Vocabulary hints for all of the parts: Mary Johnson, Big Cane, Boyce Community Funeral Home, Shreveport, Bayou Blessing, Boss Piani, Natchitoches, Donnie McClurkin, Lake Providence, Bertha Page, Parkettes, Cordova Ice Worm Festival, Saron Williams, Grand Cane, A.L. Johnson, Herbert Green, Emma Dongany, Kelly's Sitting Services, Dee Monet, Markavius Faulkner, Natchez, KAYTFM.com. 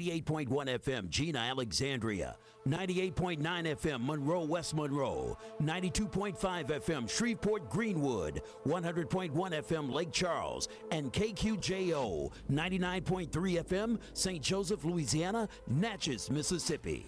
88.1 FM, Gina, Alexandria. 98.9 FM, Monroe, West Monroe. 92.5 FM, Shreveport, Greenwood. 100.1 FM, Lake Charles. And KQJO, 99.3 FM, St. Joseph, Louisiana, Natchez, Mississippi.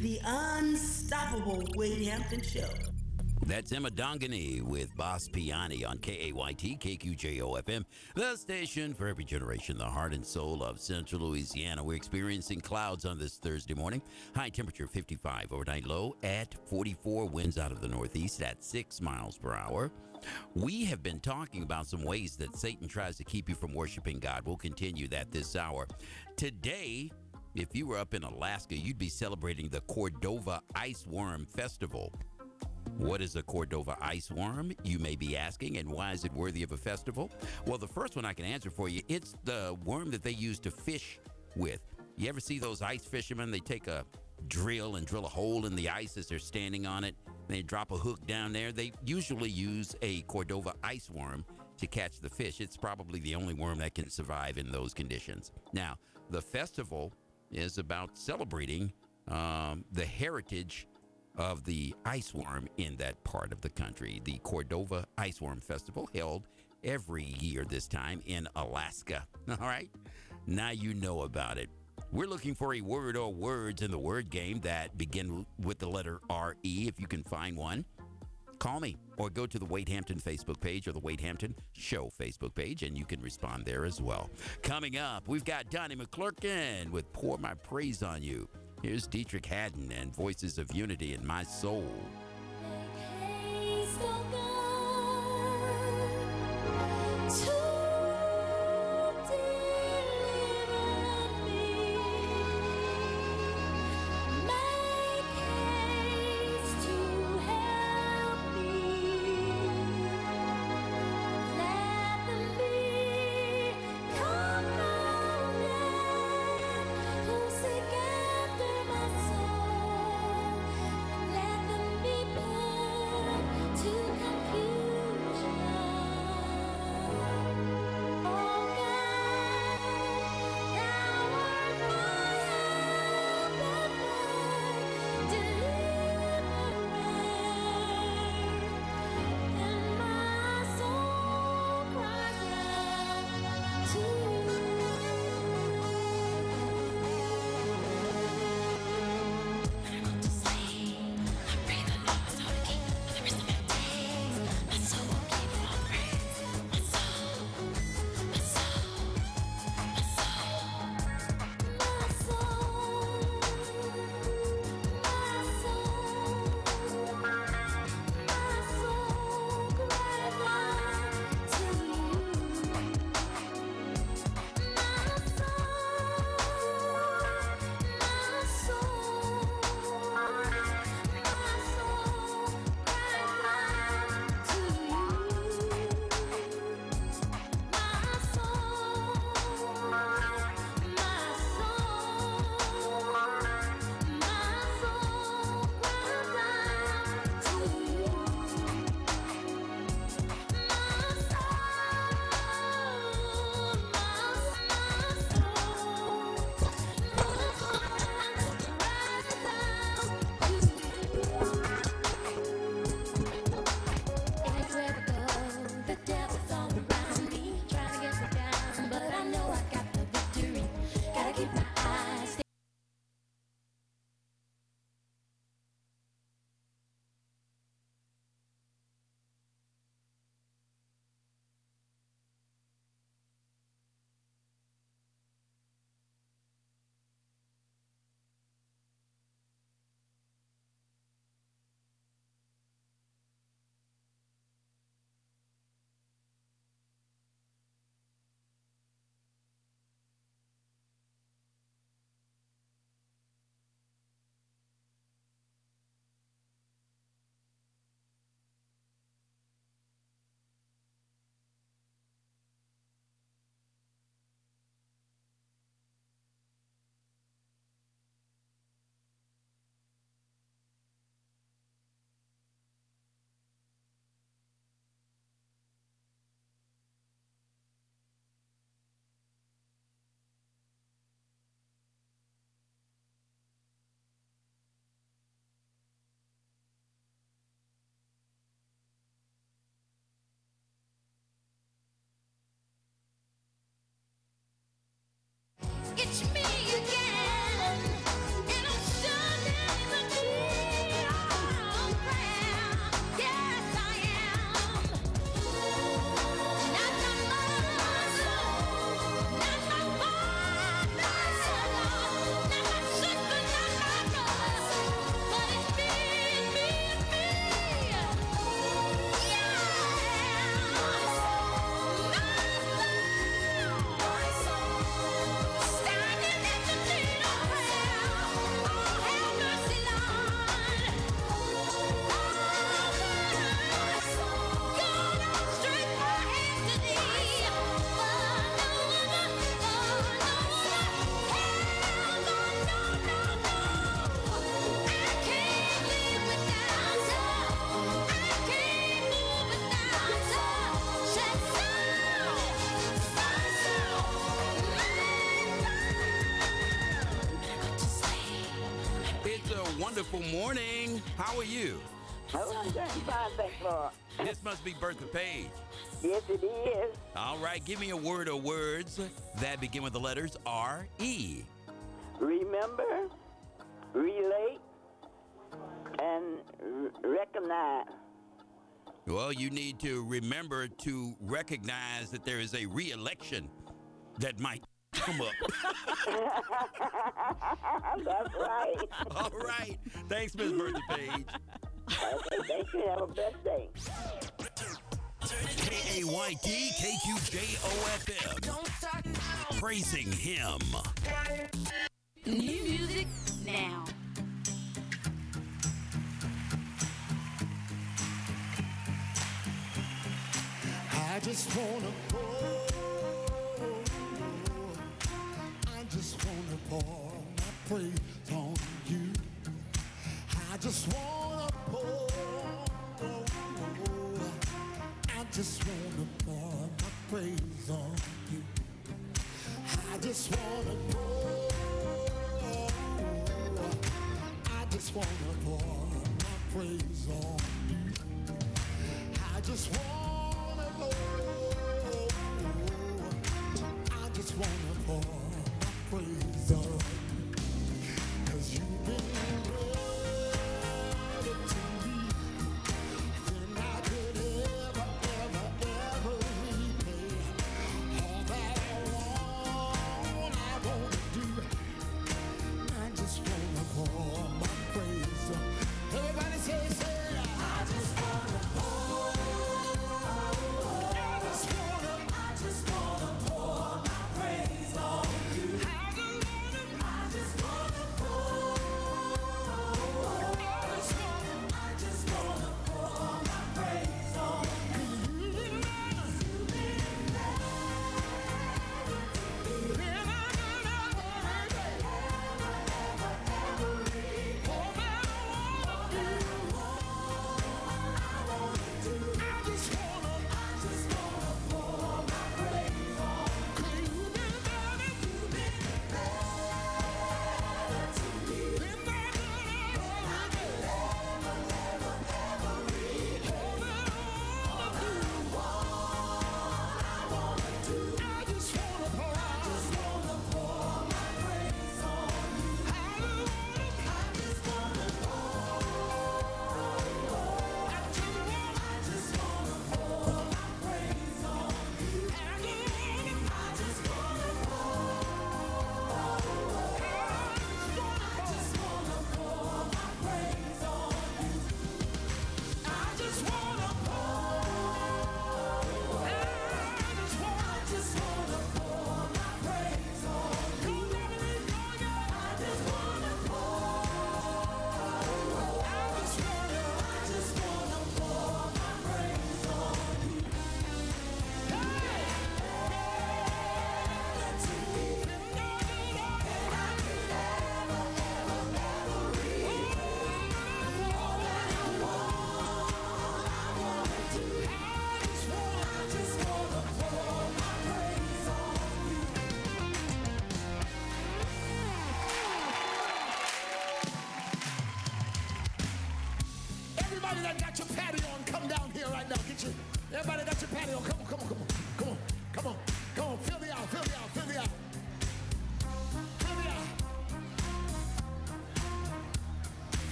The Unstoppable Wade Hampton Show. That's Emma Dongany with Boss Piani on KAYT, KQJOFM, the station for every generation, the heart and soul of Central Louisiana. We're experiencing clouds on this Thursday morning. High temperature 55, overnight low at 44, winds out of the northeast at 6 miles per hour. We have been talking about some ways that Satan tries to keep you from worshiping God. We'll continue that this hour. Today, if you were up in Alaska, you'd be celebrating the Cordova Ice Worm Festival. What is a Cordova ice worm, you may be asking, and why is it worthy of a festival? Well, the first one I can answer for you, it's the worm that they use to fish with. You ever see those ice fishermen? They take a drill and drill a hole in the ice as they're standing on it. They drop a hook down there. They usually use a Cordova ice worm to catch the fish. It's probably the only worm that can survive in those conditions. Now, the festival is about celebrating the heritage of the ice worm in that part of the country. The Cordova Ice Worm Festival, held every year this time in Alaska. All right, now you know about it. We're looking for a word or words in the word game that begin with the letter R-E. If you can find one, call me or go to the Wade Hampton Facebook page or the Wade Hampton Show Facebook page, and you can respond there as well. Coming up, we've got Donnie McClurkin with Pour My Praise on You. Here's Dietrich Haddon and Voices of Unity in My Soul. Let them be wonderful morning. How are you? Oh, I'm doing fine, thanks, Lord. This must be Bertha Page. Yes, it is. All right, give me a word or words that begin with the letters R-E. Remember, relate, and recognize. Well, you need to remember to recognize that there is a re-election that might come up. That's right. All right. Thanks, Miss Bertha Page. Okay, thank you. Have a best day. KAYT KQJOFM. Don't start now. Praising Him. New music now. I just wanna pour. I just wanna pour my praise on you. I just wanna pour. I just wanna pour my praise on you. I just wanna pour. I just wanna pour my praise on you. I just wanna. I just wanna pour my praise on you, 'cause you've been better to me than I could ever repay. All that I want to do, I just wanna pour my praise on you. Everybody say.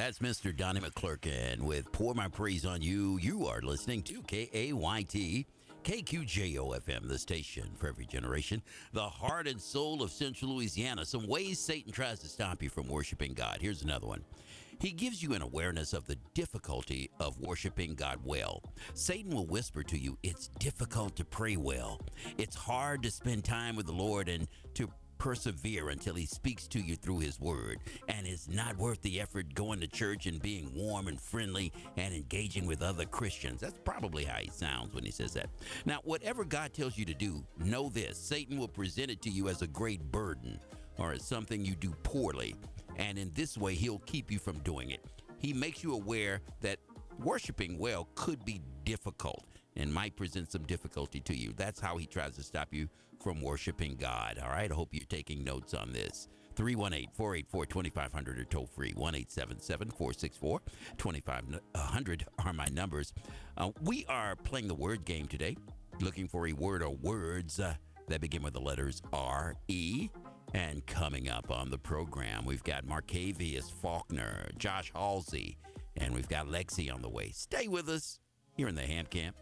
That's Mr. Donnie McClurkin with Pour My Praise on You. You are listening to KAYT, KQJOFM, the station for every generation, the heart and soul of Central Louisiana. Some ways Satan tries to stop you from worshiping God. Here's another one. He gives you an awareness of the difficulty of worshiping God well. Satan will whisper to you, it's difficult to pray well. It's hard to spend time with the Lord and to persevere until he speaks to you through his word, and it's not worth the effort going to church and being warm and friendly and engaging with other Christians. That's probably how he sounds when he says that. Now, whatever God tells you to do, know this, Satan will present it to you as a great burden or as something you do poorly, and in this way, he'll keep you from doing it. He makes you aware that worshiping well could be difficult and might present some difficulty to you. That's how he tries to stop you from worshiping God. All right, I hope you're taking notes on this. 318-484-2500 or toll free 1-877-464-2500 are my numbers. We are playing the word game today, looking for a word or words that begin with the letters R, E. And coming up on the program, we've got Markavius Faulkner, Josh Halsey, and we've got Lexi on the way. Stay with us here in the Ham Camp.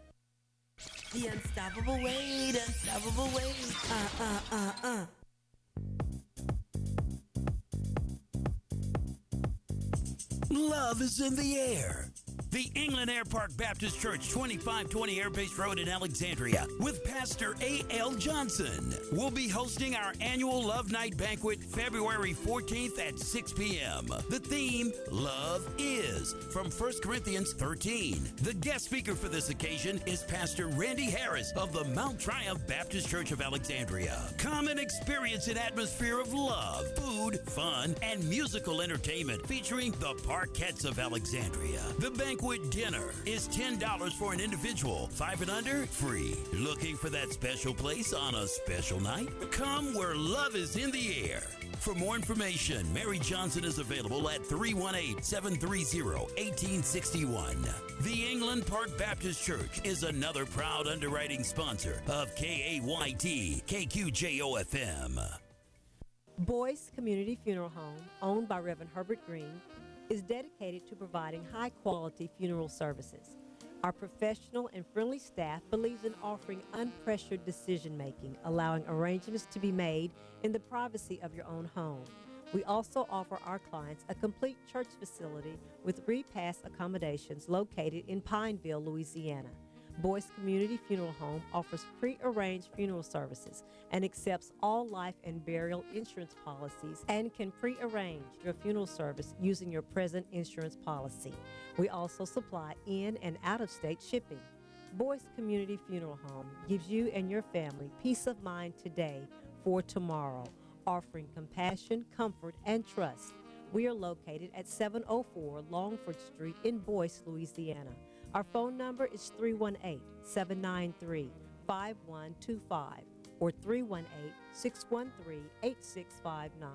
The unstoppable weight, unstoppable weight. Love is in the air. The England Air Park Baptist Church, 2520 Air Base Road in Alexandria, with Pastor A.L. Johnson, will be hosting our annual Love Night Banquet February 14th at 6 p.m. The theme, Love Is, from 1 Corinthians 13. The guest speaker for this occasion is Pastor Randy Harris of the Mount Triumph Baptist Church of Alexandria. Come and experience an atmosphere of love, food, fun, and musical entertainment featuring the Parkettes of Alexandria. The banquet dinner is $10 for an individual, 5 and under, free. Looking for that special place on a special night? Come where love is in the air. For more information, Mary Johnson is available at 318-730-1861. The England Park Baptist Church is another proud underwriting sponsor of KAYT, KQJOFM. Boyce Community Funeral Home, owned by Reverend Herbert Green, is dedicated to providing high-quality funeral services. Our professional and friendly staff believes in offering unpressured decision-making, allowing arrangements to be made in the privacy of your own home. We also offer our clients a complete church facility with repast accommodations located in Pineville, Louisiana. Boyce Community Funeral Home offers pre-arranged funeral services and accepts all life and burial insurance policies and can pre-arrange your funeral service using your present insurance policy. We also supply in and out-of-state shipping. Boyce Community Funeral Home gives you and your family peace of mind today for tomorrow, offering compassion, comfort, and trust. We are located at 704 Longford Street in Boyce, Louisiana. Our phone number is 318-793-5125 or 318-613-8659.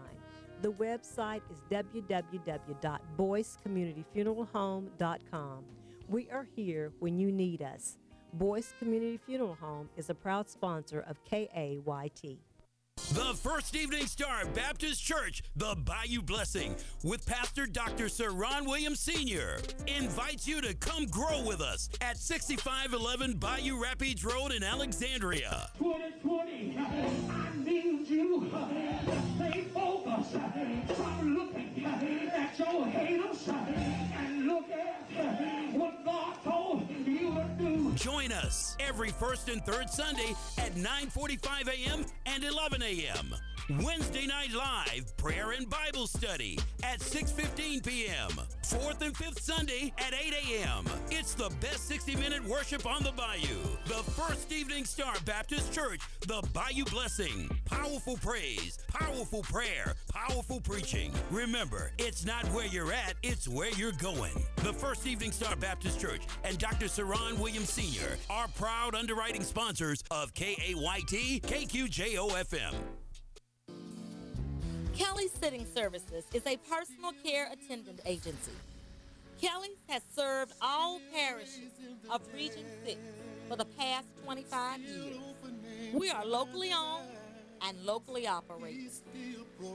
The website is www.boycecommunityfuneralhome.com. We are here when you need us. Boyce Community Funeral Home is a proud sponsor of KAYT. The First Evening Star Baptist Church, the Bayou Blessing, with Pastor Dr. Saron Williams Sr., invites you to come grow with us at 6511 Bayou Rapids Road in Alexandria. 2020, I need you to stay focused. Stop looking at your haters and look at what God told you to do. Join us every first and third Sunday at 9:45 a.m. and 11 a.m. Wednesday night live prayer and Bible study at 6:15 p.m. Fourth and fifth Sunday at 8 a.m. It's the best 60-minute worship on the Bayou. The First Evening Star Baptist Church, the Bayou Blessing. Powerful praise, powerful prayer, powerful preaching. Remember, it's not where you're at, it's where you're going. The First Evening Star Baptist Church and Dr. Saron Williams Sr. are proud underwriting sponsors of KAYT, KQJOFM. Kelly's Sitting Services is a personal care attendant agency. Kelly's has served all parishes of Region 6 for the past 25 years. We are locally owned and locally operated.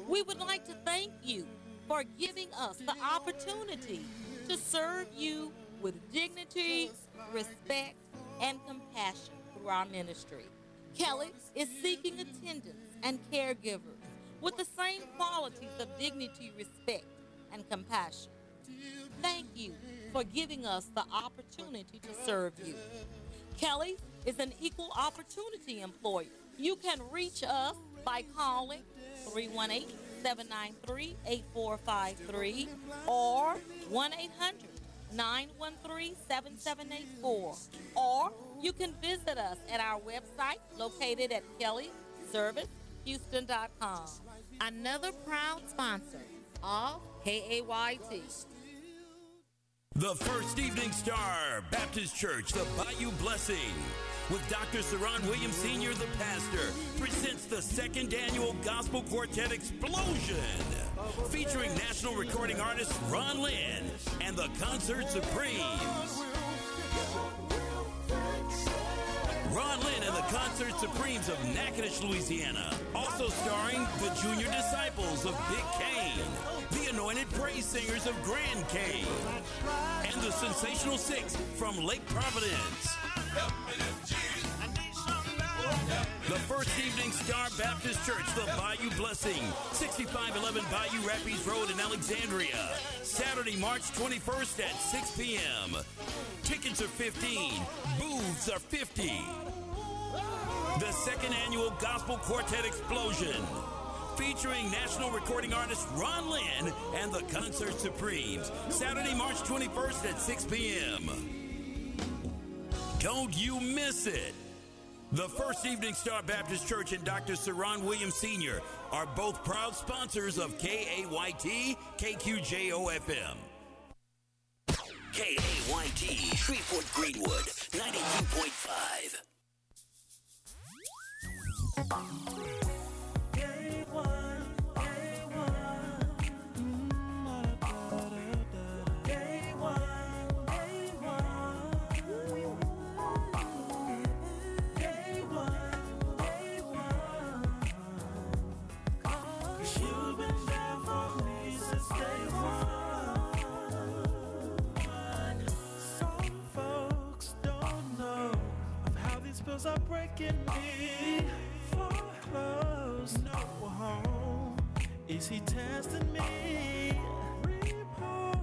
We would like to thank you for giving us the opportunity to serve you with dignity, respect, and compassion through our ministry. Kelly is seeking attendants and caregivers with the same qualities of dignity, respect, and compassion. Thank you for giving us the opportunity to serve you. Kelly is an equal opportunity employer. You can reach us by calling 318-793-8453 or 1-800-913-7784. Or you can visit us at our website located at kellyservicehouston.com. Another proud sponsor of KAYT. The First Evening Star Baptist Church, the Bayou Blessing, with Dr. Saron Williams Sr., the pastor, presents the second annual Gospel Quartet Explosion, featuring national recording artist Ron Lynn and the Concert Supremes. Ron Lynn and the Concert Supremes of Natchitoches, Louisiana, also starring the Junior Disciples of Big Cane, the Anointed Praise Singers of Grand Cane, and the Sensational Six from Lake Providence. The First Evening Star Baptist Church, the Bayou Blessing, 6511 Bayou Rapids Road in Alexandria, Saturday, March 21st at 6 p.m. Tickets are $15, booths are $50. The second annual Gospel Quartet Explosion, featuring national recording artist Ron Lynn and the Concert Supremes, Saturday, March 21st at 6 p.m. Don't you miss it! The First Evening Star Baptist Church and Dr. Saron Williams Sr. are both proud sponsors of KAYT, KQJOFM. KAYT, Shreveport Greenwood, 92.5. Are breaking me for close, no home. Is he testing me? Repo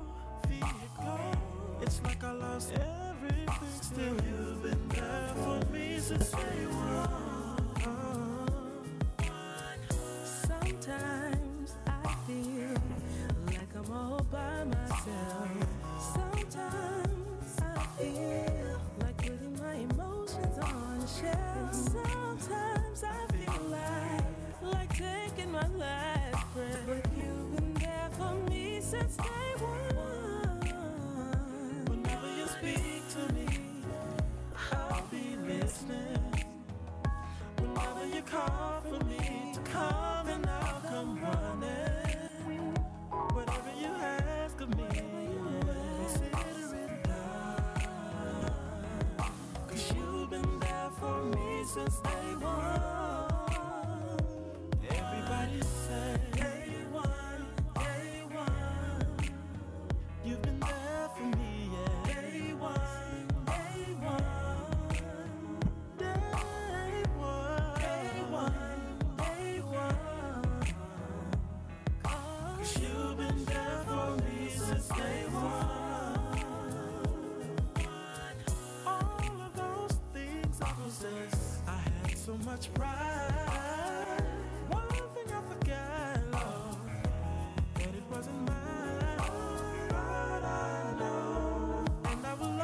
vehicle. It's like I lost everything. Still, you've been there for me since day one. Sometimes I feel like I'm all by myself. Sometimes I feel like putting my emotions on. And sometimes I feel like taking my last breath. But you've been there for me since day one. Whenever you speak to me, I'll be listening. Whenever you call for me to come, and I'll come running. Whatever you ask of me, since day one. Everybody say day one, day one. You've been there for me, yeah. Day one, day one, day one, day one, day one. 'Cause you've been there for me since day one. So much pride. One thing I forgot, love, that it wasn't mine, but I know, and I will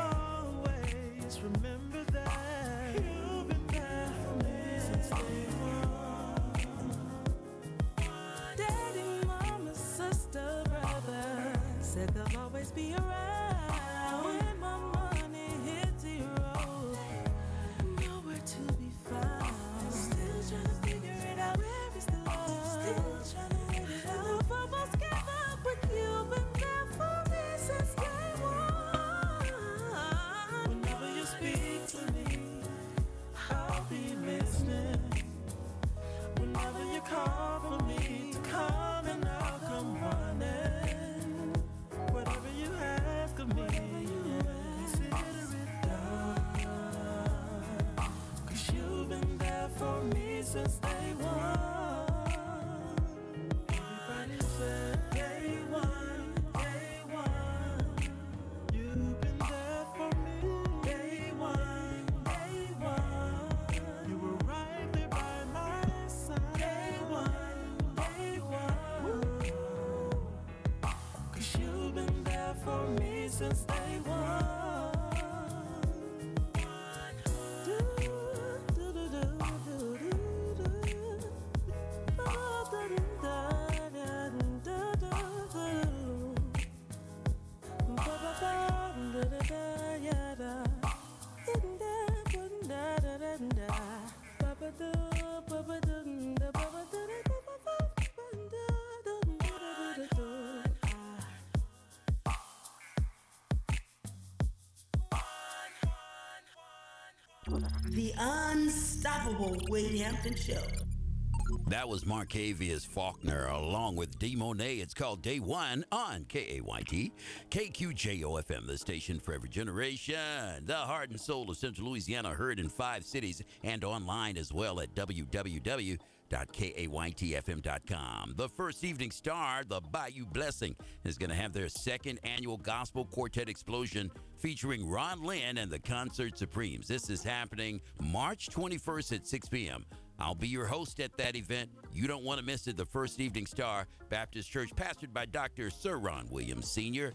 always remember that you've been there for me since day one. Daddy, mama, sister, brother, said they'll always be around. When my money hit zero, nowhere to be found. Trying to figure it out, where is the love? Still trying to get it out. The world must give up, but you've been there for me since day one. Whenever you speak to me, I'll be listening. Whenever you call for me to come, and I'll come running. since day one. Everybody's fair. Day one, you've been there for me. Day one, you were right there by my side. Day one, 'cause you've been there for me since day one. The Unstoppable Wade Hampton Show. That was Markavius Faulkner along with Dee Monet. It's called Day One on KAYT, KQJOFM, the station for every generation. The heart and soul of Central Louisiana, heard in 5 cities and online as well at www.KAYTFM.com. The First Evening Star, the Bayou Blessing, is going to have their second annual gospel quartet explosion featuring Ron Lynn and the Concert Supremes. This is happening March 21st at 6 p.m. I'll be your host at that event. You don't want to miss it. The First Evening Star Baptist Church, pastored by Dr. Saron Williams, Sr.,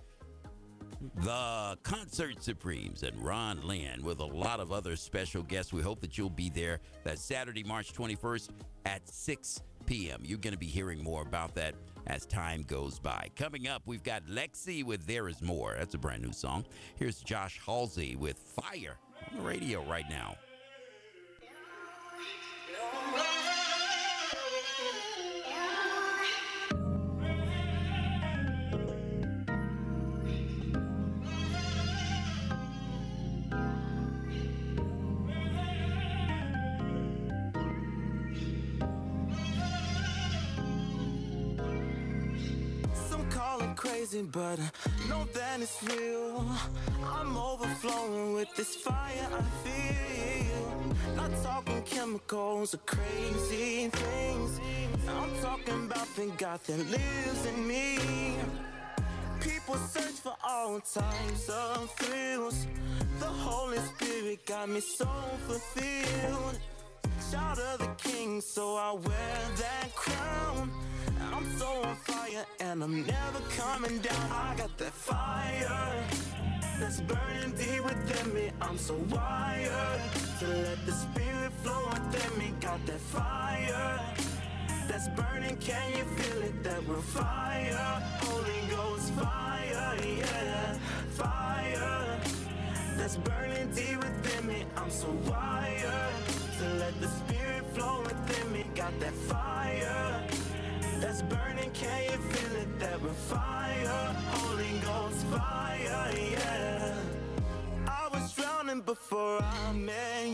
the Concert Supremes, and Ron Lynn, with a lot of other special guests. We hope that you'll be there. That's Saturday, March 21st at 6 p.m. You're going to be hearing more about that as time goes by. Coming up, we've got Lexi with There Is More. That's a brand new song. Here's Josh Halsey with Fire on the radio right now. But know that it's real. I'm overflowing with this fire I feel. Not talking chemicals or crazy things. I'm talking about the God that lives in me. People search for all types of thrills. The Holy Spirit got me so fulfilled. Shout of the King, so I wear that crown. I'm so on fire and I'm never coming down. I got that fire that's burning deep within me. I'm so wired to let the Spirit flow within me. Got that fire that's burning, can you feel it? That we're fire, Holy Ghost fire, yeah. Fire that's burning deep within me. I'm so wired to let the Spirit flow within me. Got that fire that's burning, can you feel it? That we're fire, Holy Ghost fire, yeah. I was drowning before I met